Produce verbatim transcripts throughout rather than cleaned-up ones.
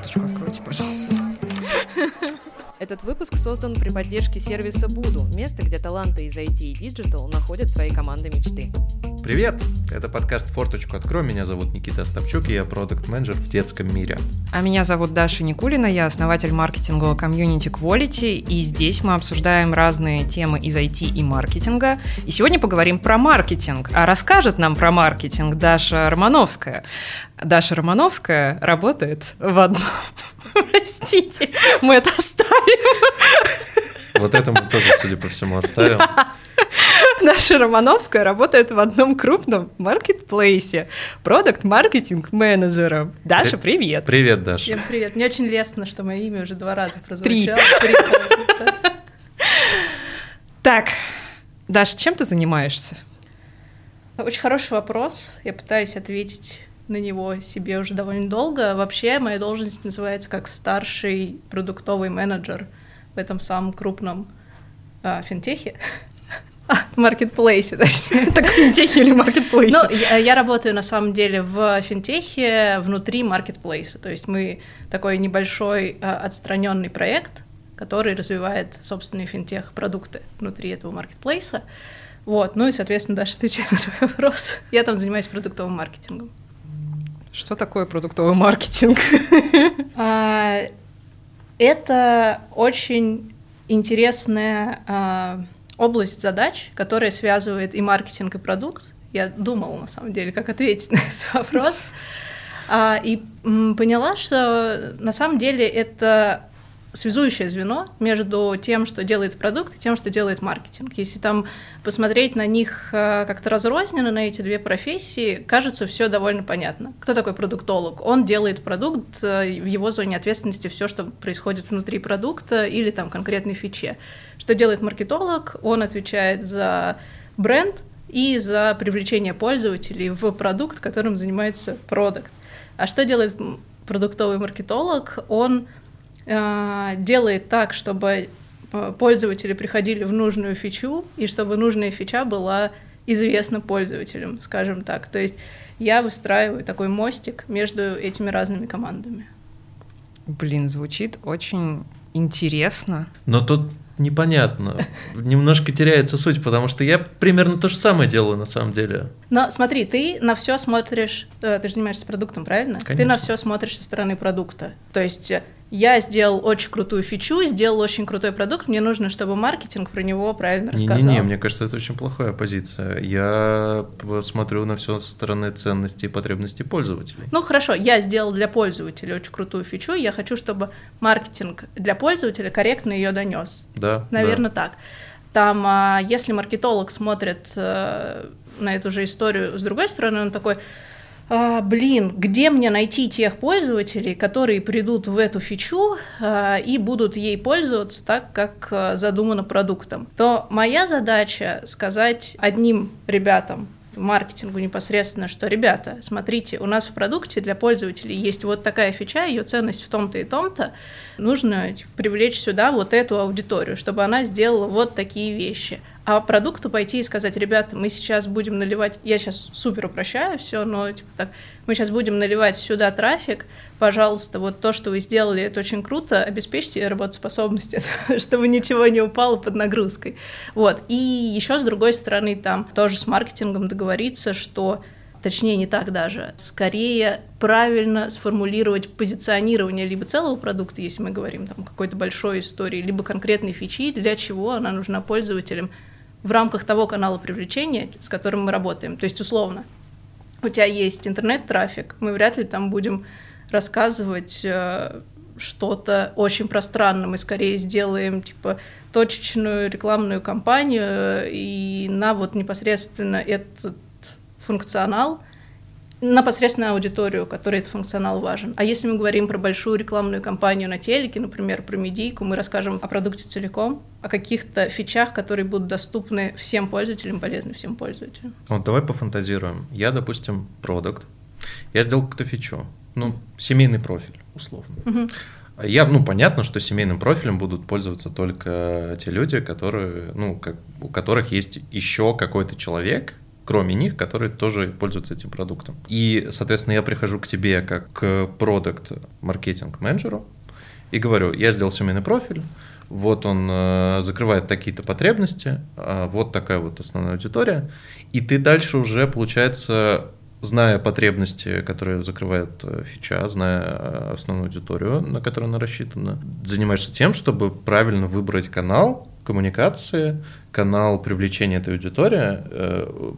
карточку откройте, пожалуйста. Этот выпуск создан при поддержке сервиса Буду, место, где таланты из ай ти и диджитал находят свои команды мечты. Привет! Это подкаст «Форточку открой». Меня зовут Никита Остапчук, и я продакт-менеджер в детском мире. А меня зовут Даша Никулина, я основатель маркетингового комьюнити Quality, и здесь мы обсуждаем разные темы из ай ти и маркетинга. И сегодня поговорим про маркетинг, а расскажет нам про маркетинг Даша Романовская. Даша Романовская работает в одном... Простите, мы это оставим. Вот это мы тоже, судя по всему, оставим. Даша Романовская работает в одном крупном маркетплейсе продакт-маркетинг-менеджером. Даша, привет. Привет, Даша. Всем привет. Мне очень лестно, что мое имя уже два раза прозвучало. Три. Так, Даша, чем ты занимаешься? Очень хороший вопрос. Я пытаюсь ответить на него себе уже довольно долго. Вообще, моя должность называется как старший продуктовый менеджер в этом самом крупном а, финтехе. Маркетплейсе, точнее. Так финтехе или маркетплейсе? Ну, я, я работаю, на самом деле, в финтехе внутри маркетплейса. То есть мы такой небольшой а, отстраненный проект, который развивает собственные финтех-продукты внутри этого маркетплейса. Вот. Ну и, соответственно, Даша, отвечаю на твой вопрос. Я там занимаюсь продуктовым маркетингом. Что такое продуктовый маркетинг? А, это очень интересная... А, область задач, которая связывает и маркетинг, и продукт. Я думала, на самом деле, как ответить на этот вопрос. И поняла, что на самом деле это связующее звено между тем, что делает продукт, и тем, что делает маркетинг. Если там посмотреть на них как-то разрозненно, на эти две профессии, кажется, все довольно понятно. Кто такой продуктолог? Он делает продукт, в его зоне ответственности все, что происходит внутри продукта или там конкретной фиче. Что делает маркетолог? Он отвечает за бренд и за привлечение пользователей в продукт, которым занимается продакт. А что делает продуктовый маркетолог? Он делает так, чтобы пользователи приходили в нужную фичу, и чтобы нужная фича была известна пользователям, скажем так. То есть я выстраиваю такой мостик между этими разными командами. Блин, звучит очень интересно. Но тут непонятно. Немножко теряется суть, потому что я примерно то же самое делаю на самом деле. Но смотри, ты на все смотришь... Ты же занимаешься продуктом, правильно? Конечно. Ты на все смотришь со стороны продукта. То есть... Я сделал очень крутую фичу, сделал очень крутой продукт, мне нужно, чтобы маркетинг про него правильно рассказал. Не-не-не, мне кажется, это очень плохая позиция. Я смотрю на все со стороны ценностей и потребностей пользователей. Ну хорошо, я сделал для пользователя очень крутую фичу, я хочу, чтобы маркетинг для пользователя корректно ее донес. Да. Наверное, да. Так. Там, если маркетолог смотрит на эту же историю с другой стороны, он такой... А, блин, где мне найти тех пользователей, которые придут в эту фичу а, и будут ей пользоваться так, как а, задумано продуктом? То моя задача сказать одним ребятам в маркетингу непосредственно, что, ребята, смотрите, у нас в продукте для пользователей есть вот такая фича, ее ценность в том-то и том-то, нужно привлечь сюда вот эту аудиторию, чтобы она сделала вот такие вещи. А продукту пойти и сказать, ребята, мы сейчас будем наливать, я сейчас супер упрощаю все, но типа так, мы сейчас будем наливать сюда трафик, пожалуйста, вот то, что вы сделали, это очень круто, обеспечьте работоспособность, чтобы ничего не упало под нагрузкой. Вот. И еще с другой стороны, там тоже с маркетингом договориться, что, точнее не так даже, скорее правильно сформулировать позиционирование либо целого продукта, если мы говорим там какой-то большой истории, либо конкретной фичи, для чего она нужна пользователям, в рамках того канала привлечения, с которым мы работаем. То есть, условно, у тебя есть интернет-трафик, мы вряд ли там будем рассказывать э, что-то очень пространное, мы скорее сделаем типа точечную рекламную кампанию и на вот непосредственно этот функционал, на посредственную аудиторию, которой этот функционал важен. А если мы говорим про большую рекламную кампанию на телеке, например, про медийку, мы расскажем о продукте целиком, о каких-то фичах, которые будут доступны всем пользователям, полезны всем пользователям. Вот давай пофантазируем. Я, допустим, продакт. Я сделал какую-то фичу. Ну, семейный профиль, условно. Uh-huh. Я, ну, понятно, что семейным профилем будут пользоваться только те люди, которые, ну, как, у которых есть еще какой-то человек, кроме них, которые тоже пользуются этим продуктом. И, соответственно, я прихожу к тебе как к продакт-маркетинг-менеджеру и говорю, я сделал семейный профиль, вот он э, закрывает такие-то потребности, э, вот такая вот основная аудитория. И ты дальше уже, получается, зная потребности, которые закрывает э, фича, зная э, основную аудиторию, на которую она рассчитана, занимаешься тем, чтобы правильно выбрать канал коммуникации, канал привлечения этой аудитории э,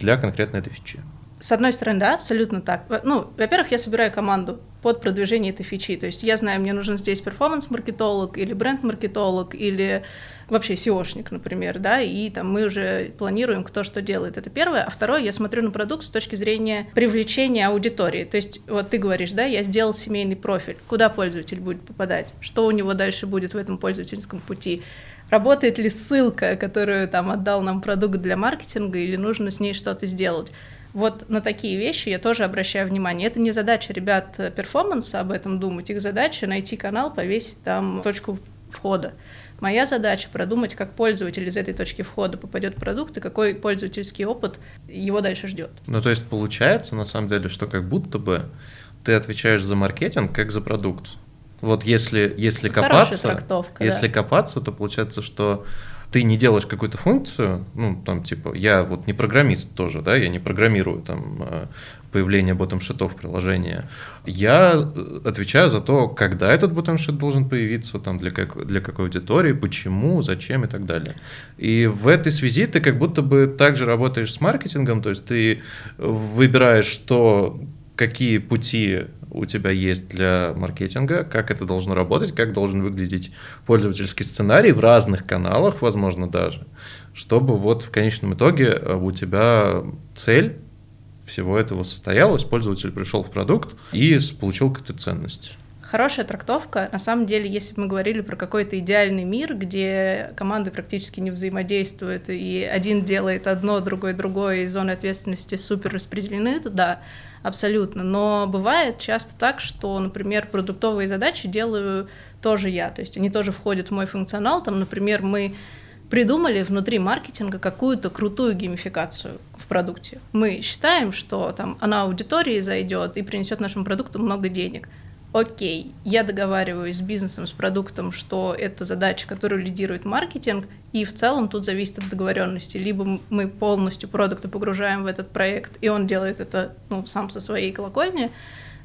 для конкретно этой фичи. С одной стороны, да, абсолютно так. Ну, во-первых, я собираю команду под продвижение этой фичи. То есть я знаю, мне нужен здесь перформанс-маркетолог или бренд-маркетолог или вообще сеошник, например, да, и там мы уже планируем, кто что делает. Это первое. А второе, я смотрю на продукт с точки зрения привлечения аудитории. То есть вот ты говоришь, да, я сделал семейный профиль. Куда пользователь будет попадать? Что у него дальше будет в этом пользовательском пути? Работает ли ссылка, которую там отдал нам продукт для маркетинга, или нужно с ней что-то сделать? Вот на такие вещи я тоже обращаю внимание. Это не задача ребят перформанса об этом думать. Их задача — найти канал, повесить там точку входа. Моя задача — продумать, как пользователь из этой точки входа попадет в продукт и какой пользовательский опыт его дальше ждет. Ну, то есть получается, на самом деле, что как будто бы ты отвечаешь за маркетинг как за продукт. Вот если, если копаться, если да. копаться, то получается, что ты не делаешь какую-то функцию, ну, там, типа, я вот не программист тоже, да, я не программирую, там, появление ботом-шитов в приложении. Я отвечаю за то, когда этот ботом-шит должен появиться, там, для, как, для какой аудитории, почему, зачем и так далее. И в этой связи ты как будто бы также работаешь с маркетингом, то есть ты выбираешь, что, какие пути у тебя есть для маркетинга, как это должно работать, как должен выглядеть пользовательский сценарий в разных каналах, возможно, даже, чтобы вот в конечном итоге у тебя цель всего этого состоялась, пользователь пришел в продукт и получил какую-то ценность. Хорошая трактовка. На самом деле, если бы мы говорили про какой-то идеальный мир, где команды практически не взаимодействуют, и один делает одно, другой другое, и зоны ответственности супер распределены, то да, абсолютно. Но бывает часто так, что, например, продуктовые задачи делаю тоже я. То есть они тоже входят в мой функционал. Там, например, мы придумали внутри маркетинга какую-то крутую геймификацию в продукте. Мы считаем, что там она аудитории зайдет и принесет нашему продукту много денег. Окей, я договариваюсь с бизнесом, с продуктом, что это задача, которую лидирует маркетинг, и в целом тут зависит от договоренности. Либо мы полностью продукта погружаем в этот проект, и он делает это, ну, сам со своей колокольни,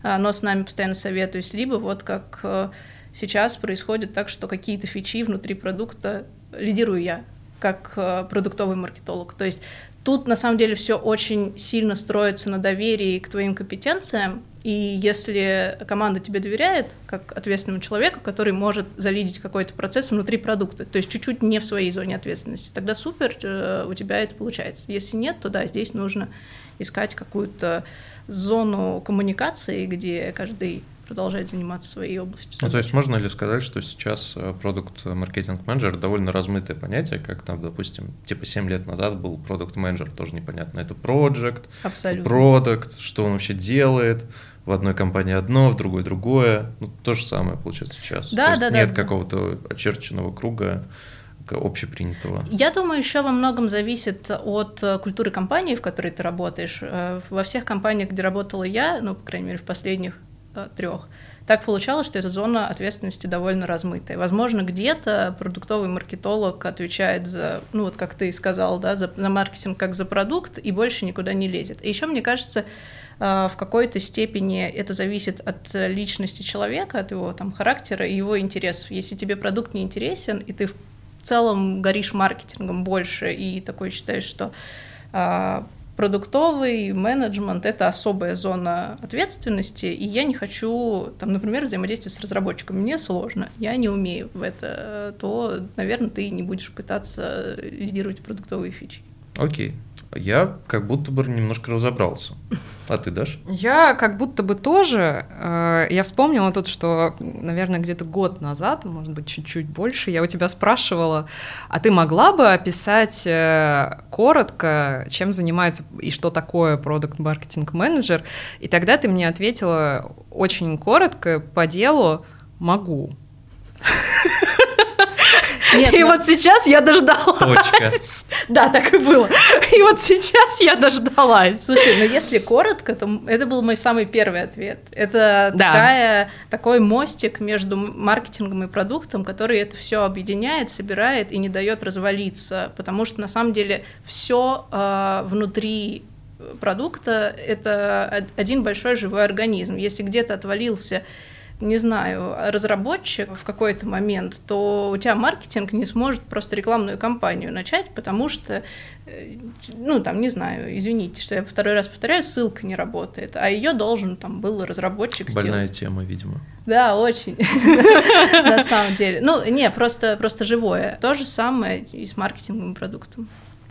но с нами постоянно советуюсь, либо вот как сейчас происходит так, что какие-то фичи внутри продукта лидирую я, как продуктовый маркетолог. То есть тут, на самом деле, все очень сильно строится на доверии к твоим компетенциям. И если команда тебе доверяет, как ответственному человеку, который может залидить какой-то процесс внутри продукта, то есть чуть-чуть не в своей зоне ответственности, тогда супер, у тебя это получается. Если нет, то да, здесь нужно искать какую-то зону коммуникации, где каждый продолжает заниматься своей областью. Ну, то есть можно ли сказать, что сейчас продукт-маркетинг-менеджер довольно размытое понятие, как там, допустим, типа семь лет назад был продукт-менеджер, тоже непонятно. Это проджект, продукт, что он вообще делает, в одной компании одно, в другой другое. Ну, то же самое получается сейчас. Да, то есть да, нет да, какого-то да. очерченного круга общепринятого. Я думаю, еще во многом зависит от культуры компании, в которой ты работаешь. Во всех компаниях, где работала я, ну, по крайней мере, в последних трех. Так получалось, что эта зона ответственности довольно размытая. Возможно, где-то продуктовый маркетолог отвечает за, ну вот как ты сказал, да, за, за маркетинг как за продукт и больше никуда не лезет. И еще, мне кажется, в какой-то степени это зависит от личности человека, от его там характера и его интересов. Если тебе продукт не интересен, и ты в целом горишь маркетингом больше и такой считаешь, что продуктовый менеджмент — это особая зона ответственности, и я не хочу, там, например, взаимодействовать с разработчиком. Мне сложно, я не умею в это, то, наверное, ты не будешь пытаться лидировать продуктовые фичи. Окей. Я как будто бы немножко разобрался. А ты, Даш? Я как будто бы тоже. Я вспомнила тут, что, наверное, где-то год назад, может быть, чуть-чуть больше, я у тебя спрашивала, а ты могла бы описать коротко, чем занимается и что такое продакт-маркетинг-менеджер? И тогда ты мне ответила очень коротко, по делу, могу. Нет, и но... вот сейчас я дождалась. Точка. Да, так и было. И вот сейчас я дождалась. Слушай, но если коротко, то это был мой самый первый ответ. Это да. такая, такой мостик между маркетингом и продуктом, который это все объединяет, собирает и не дает развалиться. Потому что на самом деле все э, внутри продукта – это один большой живой организм. Если где-то отвалился, не знаю, разработчик в какой-то момент, то у тебя маркетинг не сможет просто рекламную кампанию начать, потому что, ну, там, не знаю, извините, что я второй раз повторяю, ссылка не работает, а ее должен там был разработчик сделать. Больная тема, видимо. Да, очень, на самом деле. Ну, не, просто живое. То же самое и с маркетинговым продуктом.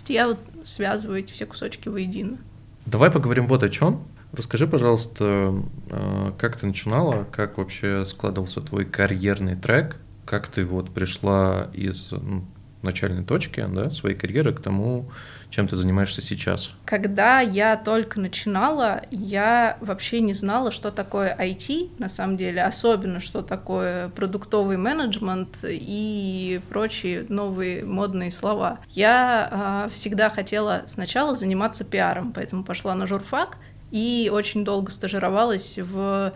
Я вот связываю эти все кусочки воедино. Давай поговорим вот о чем. Расскажи, пожалуйста, как ты начинала, как вообще складывался твой карьерный трек, как ты вот пришла из ну, начальной точки, да, своей карьеры к тому, чем ты занимаешься сейчас. Когда я только начинала, я вообще не знала, что такое ай ти, на самом деле, особенно, что такое продуктовый менеджмент и прочие новые модные слова. Я э, всегда хотела сначала заниматься пиаром, поэтому пошла на журфак, и очень долго стажировалась в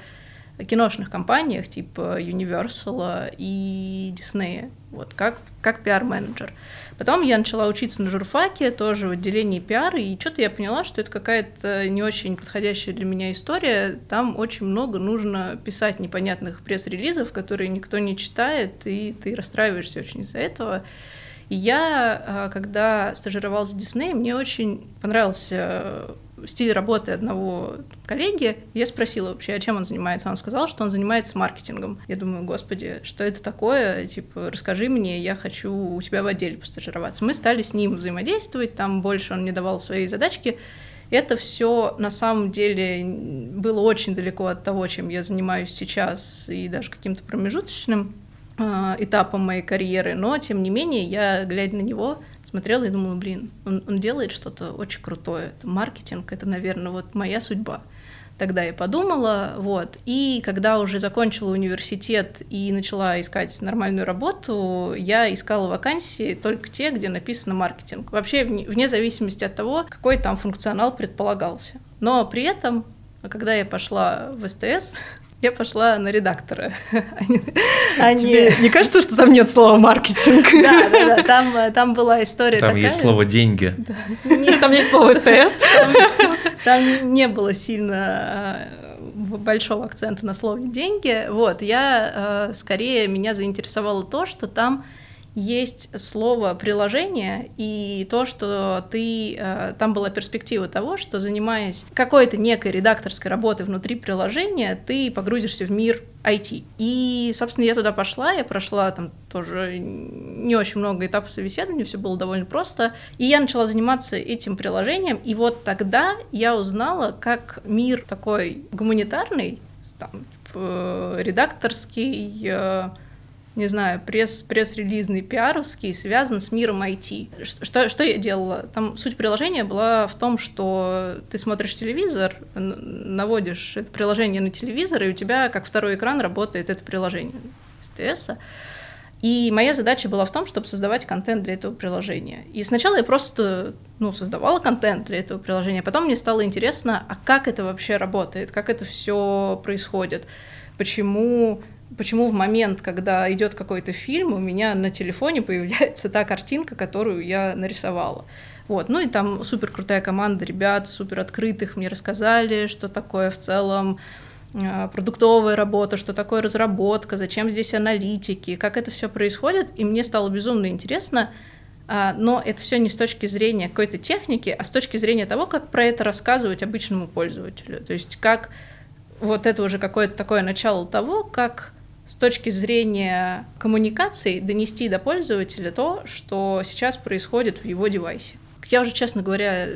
киношных компаниях типа Universal и Disney, вот, как, как пиар-менеджер. Потом я начала учиться на журфаке, тоже в отделении пиара, и что-то я поняла, что это какая-то не очень подходящая для меня история. Там очень много нужно писать непонятных пресс-релизов, которые никто не читает, и ты расстраиваешься очень из-за этого. И я, когда стажировалась в Disney, мне очень понравился стиль работы одного коллеги. Я спросила вообще, а чем он занимается. Он сказал, что он занимается маркетингом. Я думаю, господи, что это такое? Типа, расскажи мне, я хочу у тебя в отделе постажироваться. Мы стали с ним взаимодействовать, там больше он мне давал свои задачки. Это все на самом деле было очень далеко от того, чем я занимаюсь сейчас, и даже каким-то промежуточным э, этапом моей карьеры. Но, тем не менее, я, глядя на него, смотрела и думала, блин, он, он делает что-то очень крутое. Это маркетинг, это, наверное, вот моя судьба. Тогда я подумала, вот. И когда уже закончила университет и начала искать нормальную работу, я искала вакансии только те, где написано маркетинг. Вообще, вне зависимости от того, какой там функционал предполагался. Но при этом, когда я пошла в СТС... Я пошла на редактора. Тебе не кажется, что там нет слова маркетинг? Да, да, да. Там, там была история там такая. Там есть слово деньги. Да. Нет, там есть слово СТС. Там, там не было сильно большого акцента на слове деньги. Вот, я скорее меня заинтересовало то, что там есть слово «приложение», и то, что ты... Там была перспектива того, что, занимаясь какой-то некой редакторской работой внутри приложения, ты погрузишься в мир ай ти. И, собственно, я туда пошла, я прошла там тоже не очень много этапов собеседования, все было довольно просто, и я начала заниматься этим приложением, и вот тогда я узнала, как мир такой гуманитарный, там, редакторский... не знаю, пресс, пресс-релизный, пиаровский, связан с миром ай ти. Что, что я делала? Там суть приложения была в том, что ты смотришь телевизор, наводишь это приложение на телевизор, и у тебя как второй экран работает это приложение СТС. И моя задача была в том, чтобы создавать контент для этого приложения. И сначала я просто ну, создавала контент для этого приложения, потом мне стало интересно, а как это вообще работает, как это все происходит, почему... Почему в момент, когда идет какой-то фильм, у меня на телефоне появляется та картинка, которую я нарисовала. Вот. Ну и там суперкрутая команда ребят, супероткрытых, мне рассказали, что такое в целом продуктовая работа, что такое разработка, зачем здесь аналитики, как это все происходит. И мне стало безумно интересно, но это все не с точки зрения какой-то техники, а с точки зрения того, как про это рассказывать обычному пользователю. То есть как вот это уже какое-то такое начало того, как... с точки зрения коммуникации донести до пользователя то, что сейчас происходит в его девайсе. Я уже, честно говоря,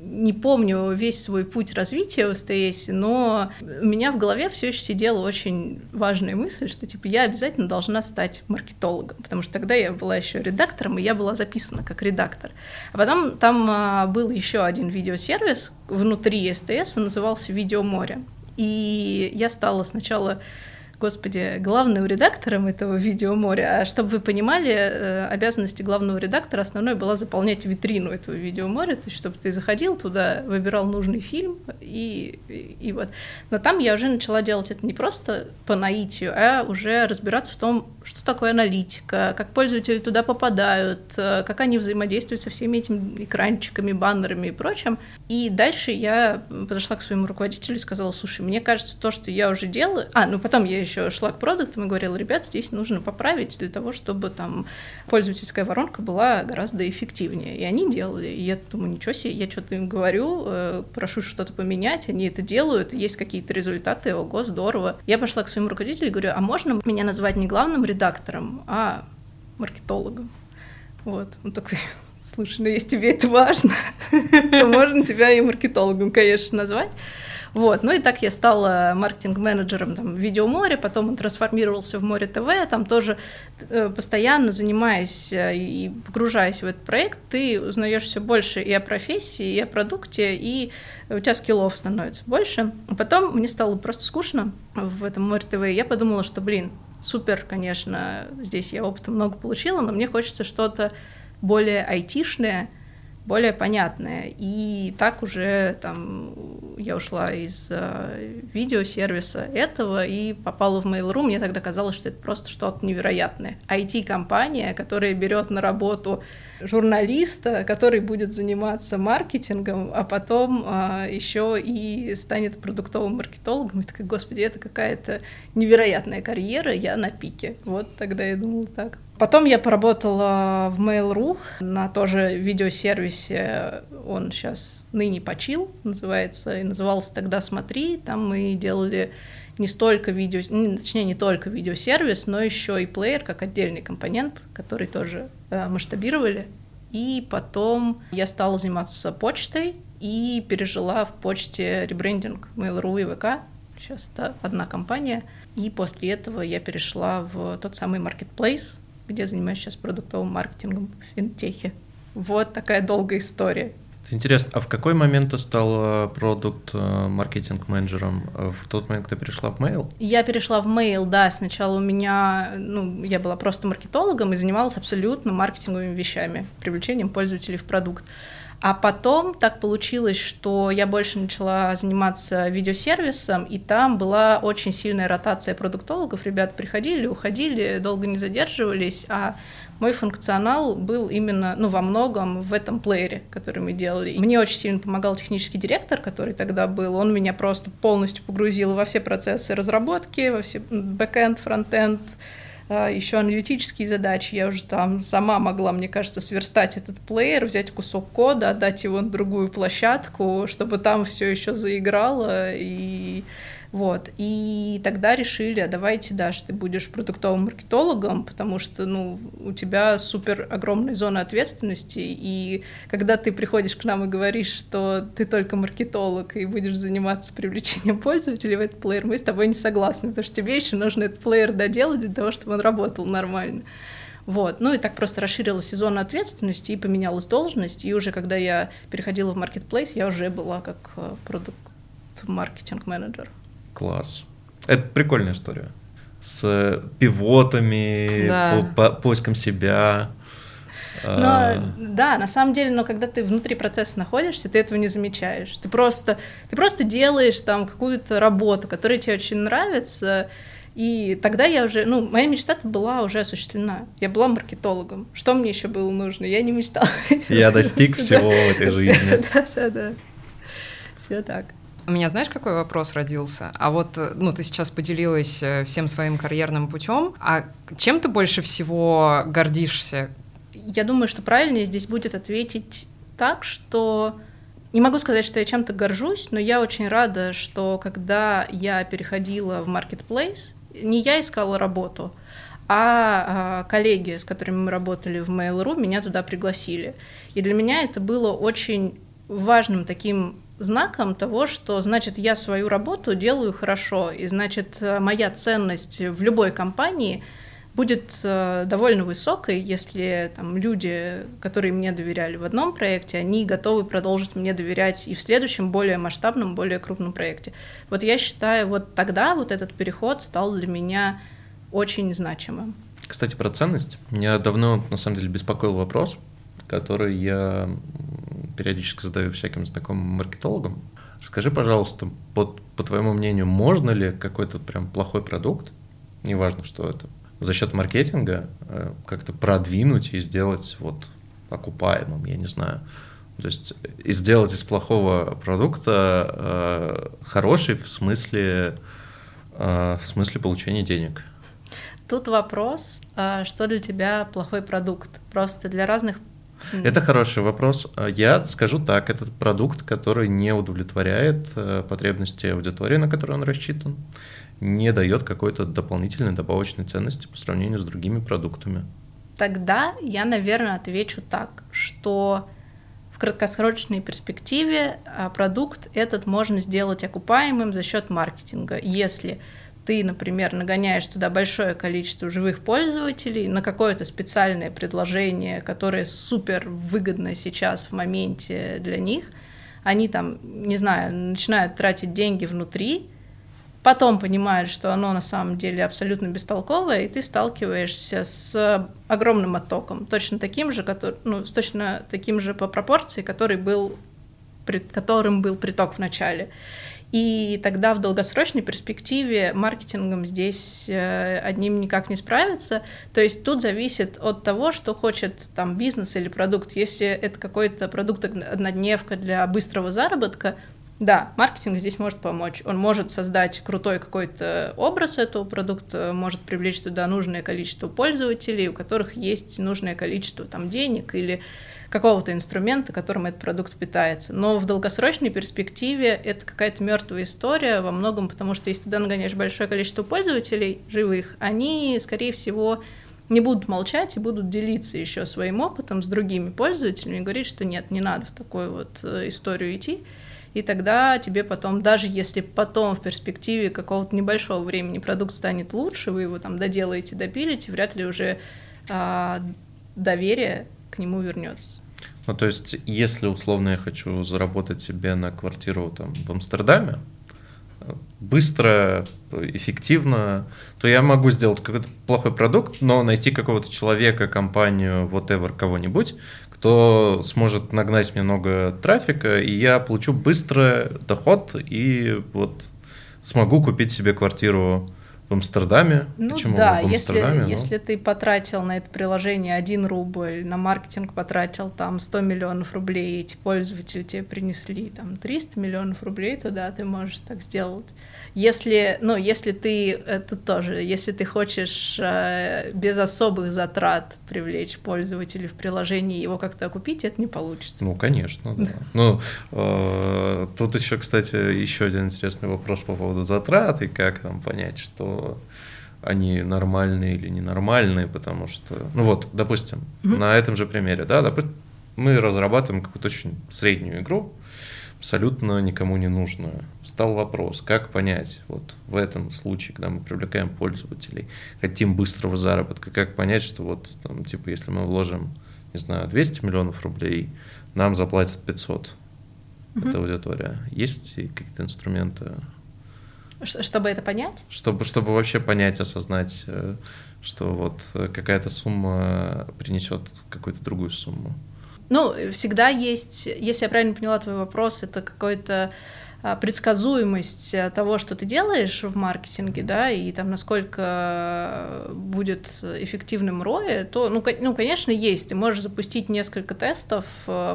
не помню весь свой путь развития в СТС, но у меня в голове все еще сидела очень важная мысль, что типа я обязательно должна стать маркетологом, потому что тогда я была еще редактором, и я была записана как редактор. А потом там а, был еще один видеосервис внутри СТС, он назывался «Видеоморе». И я стала сначала господи, главным редактором этого «Видеоморя». А чтобы вы понимали, обязанности главного редактора основной была заполнять витрину этого «Видеоморя», то есть чтобы ты заходил туда, выбирал нужный фильм, и, и, и вот. Но там я уже начала делать это не просто по наитию, а уже разбираться в том, что такое аналитика, как пользователи туда попадают, как они взаимодействуют со всеми этими экранчиками, баннерами и прочим. И дальше я подошла к своему руководителю и сказала: слушай, мне кажется, то, что я уже делаю... А, ну потом я еще шла к продуктам и говорила: ребят, здесь нужно поправить для того, чтобы там пользовательская воронка была гораздо эффективнее. И они делали. И я думаю, ничего себе, я что-то им говорю, прошу что-то поменять, они это делают, есть какие-то результаты, ого, здорово. Я пошла к своему руководителю и говорю: а можно меня назвать не главным редактором, а маркетологом? Вот. Он такой: слушай, ну если тебе это важно, то можно тебя и маркетологом, конечно, назвать. Вот, ну и так я стала маркетинг-менеджером там «Видеоморе», потом он трансформировался в «Море ТВ», там тоже э, постоянно занимаясь и погружаясь в этот проект, ты узнаешь все больше и о профессии, и о продукте, и у тебя скиллов становится больше. Потом мне стало просто скучно в этом «Море ТВ», и я подумала, что, блин, супер, конечно, здесь я опыта много получила, но мне хочется что-то более айтишное, более понятное. И так уже там я ушла из э, видеосервиса этого и попала в Mail.ru. Мне тогда казалось, что это просто что-то невероятное. ай ти-компания, которая берет на работу журналиста, который будет заниматься маркетингом, а потом э, еще и станет продуктовым маркетологом. И такая: господи, это какая-то невероятная карьера, я на пике. Вот тогда я думала так. Потом я поработала в Mail.ru на тоже видеосервисе, он сейчас ныне почил, называется, и назывался тогда «Смотри». Там мы делали не столько видео, точнее, не только видеосервис, но еще и плеер как отдельный компонент, который тоже масштабировали. И потом я стала заниматься почтой и пережила в почте ребрендинг Mail.ru и ВК. Сейчас это одна компания. И после этого я перешла в тот самый Marketplace, где занимаюсь сейчас продуктовым маркетингом в финтехе. Вот такая долгая история. Интересно, а в какой момент ты стала продукт-маркетинг-менеджером? В тот момент, когда ты перешла в Mail? Я перешла в Mail, да. Сначала у меня, ну, я была просто маркетологом и занималась абсолютно маркетинговыми вещами, привлечением пользователей в продукт. А потом так получилось, что я больше начала заниматься видеосервисом, и там была очень сильная ротация продуктологов. Ребята приходили, уходили, долго не задерживались, а мой функционал был именно, ну, во многом в этом плеере, который мы делали. Мне очень сильно помогал технический директор, который тогда был. Он меня просто полностью погрузил во все процессы разработки, во все бэкэнд, фронтенд, еще аналитические задачи. Я уже там сама могла, мне кажется, сверстать этот плеер, взять кусок кода, отдать его на другую площадку, чтобы там все еще заиграло. И вот. И тогда решили: а давайте, Даш, ты будешь продуктовым маркетологом, потому что, ну, у тебя супер огромная зона ответственности, и когда ты приходишь к нам и говоришь, что ты только маркетолог и будешь заниматься привлечением пользователей в этот плеер, мы с тобой не согласны, потому что тебе еще нужно этот плеер доделать для того, чтобы он работал нормально. Вот. Ну и так просто расширилась зона ответственности и поменялась должность, и уже когда я переходила в Marketplace, я уже была как продукт-маркетинг-менеджер. Класс. Это прикольная история. С пивотами, да. по, по, поиском себя. Но, а... Да, на самом деле, но когда ты внутри процесса находишься, ты этого не замечаешь. Ты просто, ты просто делаешь там какую-то работу, которая тебе очень нравится. И тогда я уже, ну, моя мечта-то была уже осуществлена. Я была маркетологом. Что мне еще было нужно? Я не мечтала. Я достиг всего в этой жизни. Да-да-да. Все так. У меня, знаешь, какой вопрос родился? А вот, ну, ты сейчас поделилась всем своим карьерным путем. А чем ты больше всего гордишься? Я думаю, что правильнее здесь будет ответить так, что... Не могу сказать, что я чем-то горжусь, но я очень рада, что когда я переходила в Marketplace, не я искала работу, а коллеги, с которыми мы работали в Mail.ru, меня туда пригласили. И для меня это было очень важным таким... знаком того, что, значит, я свою работу делаю хорошо, и, значит, моя ценность в любой компании будет э, довольно высокой, если там, люди, которые мне доверяли в одном проекте, они готовы продолжить мне доверять и в следующем, более масштабном, более крупном проекте. Вот я считаю, вот тогда вот этот переход стал для меня очень значимым. Кстати, про ценность. Меня давно, на самом деле, беспокоил вопрос, который я периодически задаю всяким знакомым маркетологам. Скажи, пожалуйста, по, по твоему мнению, можно ли какой-то прям плохой продукт, неважно, что это, за счет маркетинга как-то продвинуть и сделать вот окупаемым, я не знаю. То есть и сделать из плохого продукта э, хороший в смысле, э, в смысле получения денег? Тут вопрос, что для тебя плохой продукт? Просто для разных... Это хороший вопрос. Я скажу так, это продукт, который не удовлетворяет потребности аудитории, на которую он рассчитан, не дает какой-то дополнительной добавочной ценности по сравнению с другими продуктами. Тогда я, наверное, отвечу так, что в краткосрочной перспективе продукт этот можно сделать окупаемым за счет маркетинга, если... ты, например, нагоняешь туда большое количество живых пользователей на какое-то специальное предложение, которое супер выгодно сейчас в моменте для них, они там, не знаю, начинают тратить деньги внутри, потом понимают, что оно на самом деле абсолютно бестолковое, и ты сталкиваешься с огромным оттоком, точно таким же, который, ну, точно таким же по пропорции, который был, которым был приток в начале. И тогда в долгосрочной перспективе маркетингом здесь одним никак не справиться. То есть тут зависит от того, что хочет там бизнес или продукт. Если это какой-то продукт однодневка для быстрого заработка, да, маркетинг здесь может помочь. Он может создать крутой какой-то образ этого продукта, может привлечь туда нужное количество пользователей, у которых есть нужное количество там денег или какого-то инструмента, которым этот продукт питается. Но в долгосрочной перспективе это какая-то мертвая история во многом, потому что если туда нагоняешь большое количество пользователей живых, они, скорее всего, не будут молчать и будут делиться еще своим опытом с другими пользователями и говорить, что нет, не надо в такую вот историю идти. И тогда тебе потом, даже если потом в перспективе какого-то небольшого времени продукт станет лучше, вы его там доделаете, допилите, вряд ли уже а, доверие к нему вернется. Ну, то есть, если, условно, я хочу заработать себе на квартиру там, в Амстердаме, быстро, эффективно, то я могу сделать какой-то плохой продукт, но найти какого-то человека, компанию, whatever, кого-нибудь, кто сможет нагнать мне много трафика, и я получу быстро доход и вот смогу купить себе квартиру в Амстердаме. Ну почему да, в Амстердаме, если, ну... если ты потратил на это приложение один рубль, на маркетинг потратил там сто миллионов рублей, и эти пользователи тебе принесли там триста миллионов рублей, то да, ты можешь так сделать. Если, ну, если ты, это тоже, если ты хочешь э, без особых затрат привлечь пользователей в приложении, его как-то окупить, это не получится. Ну, конечно, да. Ну, э, тут еще, кстати, еще один интересный вопрос по поводу затрат и как там понять, что они нормальные или ненормальные, потому что, ну вот, допустим, mm-hmm. на этом же примере, да, допустим, мы разрабатываем какую-то очень среднюю игру, абсолютно никому не нужную. Стал вопрос, как понять, вот в этом случае, когда мы привлекаем пользователей, хотим быстрого заработка, как понять, что вот, там, типа, если мы вложим, не знаю, двести миллионов рублей, нам заплатят пятьсот, mm-hmm. эта аудитория. Есть какие-то инструменты? Чтобы это понять? Чтобы, чтобы вообще понять, осознать, что вот какая-то сумма принесет какую-то другую сумму. Ну, всегда есть, если я правильно поняла твой вопрос, это какой-то предсказуемость того, что ты делаешь в маркетинге, да, и там насколько будет эффективным роя, то, ну, ну, конечно, есть. Ты можешь запустить несколько тестов,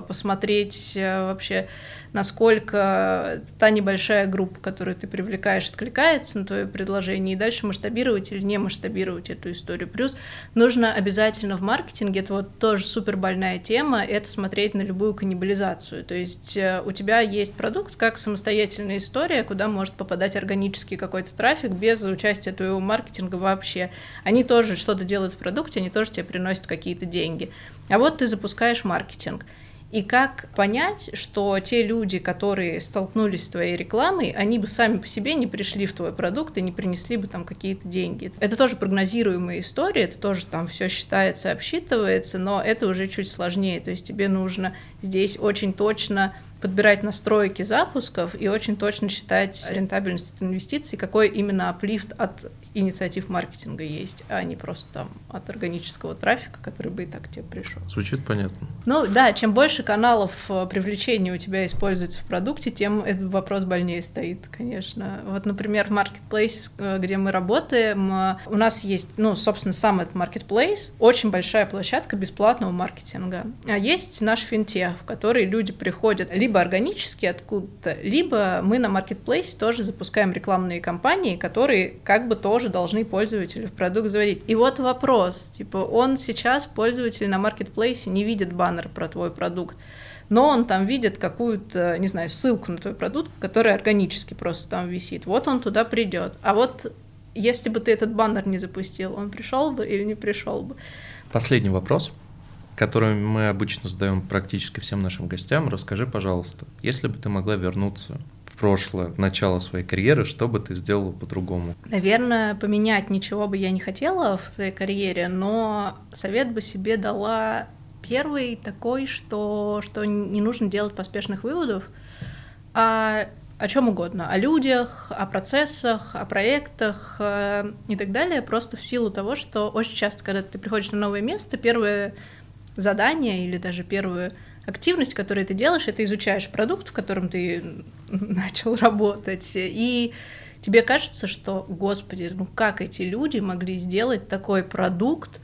посмотреть вообще, насколько та небольшая группа, которую ты привлекаешь, откликается на твое предложение, и дальше масштабировать или не масштабировать эту историю. Плюс нужно обязательно в маркетинге, это вот тоже супер больная тема, это смотреть на любую каннибализацию. То есть у тебя есть продукт как самостоятельный самостоятельная история, куда может попадать органический какой-то трафик без участия твоего маркетинга вообще. Они тоже что-то делают в продукте, они тоже тебе приносят какие-то деньги. А вот ты запускаешь маркетинг. И как понять, что те люди, которые столкнулись с твоей рекламой, они бы сами по себе не пришли в твой продукт и не принесли бы там какие-то деньги. Это тоже прогнозируемая история, это тоже там все считается, обсчитывается, но это уже чуть сложнее. То есть тебе нужно здесь очень точно подбирать настройки запусков и очень точно считать рентабельность от инвестиций, какой именно аплифт от инициатив маркетинга есть, а не просто там от органического трафика, который бы и так к тебе пришел. Звучит понятно. Ну да, чем больше каналов привлечения у тебя используется в продукте, тем этот вопрос больнее стоит, конечно. Вот, например, в Marketplace, где мы работаем, у нас есть, ну, собственно, сам этот Marketplace, очень большая площадка бесплатного маркетинга. А есть наш финтех, в который люди приходят либо органически откуда-то, либо мы на Marketplace тоже запускаем рекламные кампании, которые как бы тоже должны пользователи в продукт заводить. И вот вопрос, типа, он сейчас, пользователь на Marketplace, не видит баннер про твой продукт, но он там видит какую-то, не знаю, ссылку на твой продукт, которая органически просто там висит. Вот он туда придет. А вот если бы ты этот баннер не запустил, он пришел бы или не пришел бы? Последний вопрос, который мы обычно задаем практически всем нашим гостям. Расскажи, пожалуйста, если бы ты могла вернуться в прошлое, в начало своей карьеры, что бы ты сделала по-другому? Наверное, поменять ничего бы я не хотела в своей карьере, но совет бы себе дала первый такой, что, что не нужно делать поспешных выводов, а о чем угодно, о людях, о процессах, о проектах э, и так далее, просто в силу того, что очень часто, когда ты приходишь на новое место, первое задание или даже первую активность, которую ты делаешь, это изучаешь продукт, в котором ты начал работать, и тебе кажется, что, господи, ну как эти люди могли сделать такой продукт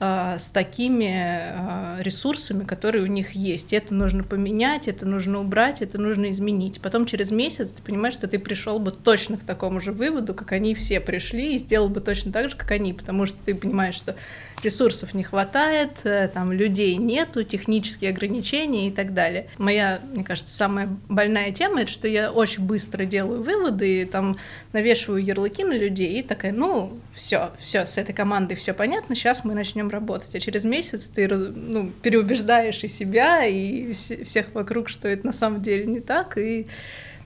э, с такими э, ресурсами, которые у них есть. Это нужно поменять, это нужно убрать, это нужно изменить. Потом через месяц ты понимаешь, что ты пришел бы точно к такому же выводу, как они все пришли, и сделал бы точно так же, как они, потому что ты понимаешь, что ресурсов не хватает, там людей нету, технические ограничения и так далее. Моя, мне кажется, самая больная тема, это что я очень быстро делаю выводы, там навешиваю ярлыки на людей и такая, ну, все, все, с этой командой все понятно, сейчас мы начнем работать. А через месяц ты, ну, переубеждаешь и себя, и всех вокруг, что это на самом деле не так, и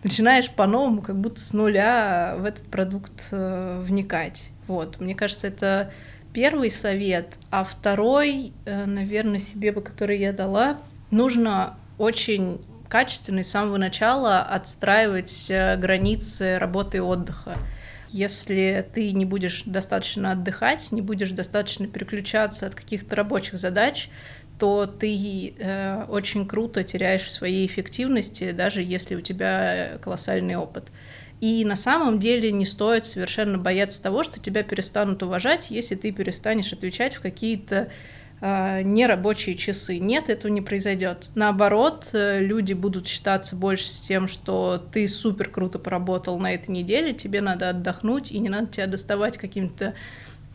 начинаешь по-новому, как будто с нуля в этот продукт э, вникать. Вот, мне кажется, это первый совет, а второй, наверное, себе бы, который я дала, нужно очень качественно и с самого начала отстраивать границы работы и отдыха. Если ты не будешь достаточно отдыхать, не будешь достаточно переключаться от каких-то рабочих задач, то ты э, очень круто теряешь в своей эффективности, даже если у тебя колоссальный опыт. И на самом деле не стоит совершенно бояться того, что тебя перестанут уважать, если ты перестанешь отвечать в какие-то э, нерабочие часы. Нет, этого не произойдет. Наоборот, люди будут считаться больше с тем, что ты супер круто поработал на этой неделе, тебе надо отдохнуть, и не надо тебя доставать какими-то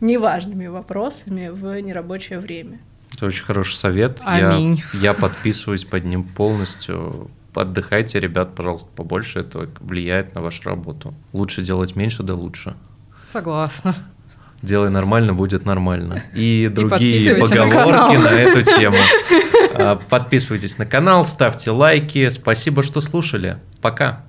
неважными вопросами в нерабочее время. Это очень хороший совет. Аминь. Я, я подписываюсь под ним полностью. Отдыхайте, ребят, пожалуйста, побольше. Это влияет на вашу работу. Лучше делать меньше, да лучше. Согласна. Делай нормально, будет нормально. И другие поговорки на эту тему. Подписывайтесь на канал, ставьте лайки. Спасибо, что слушали. Пока.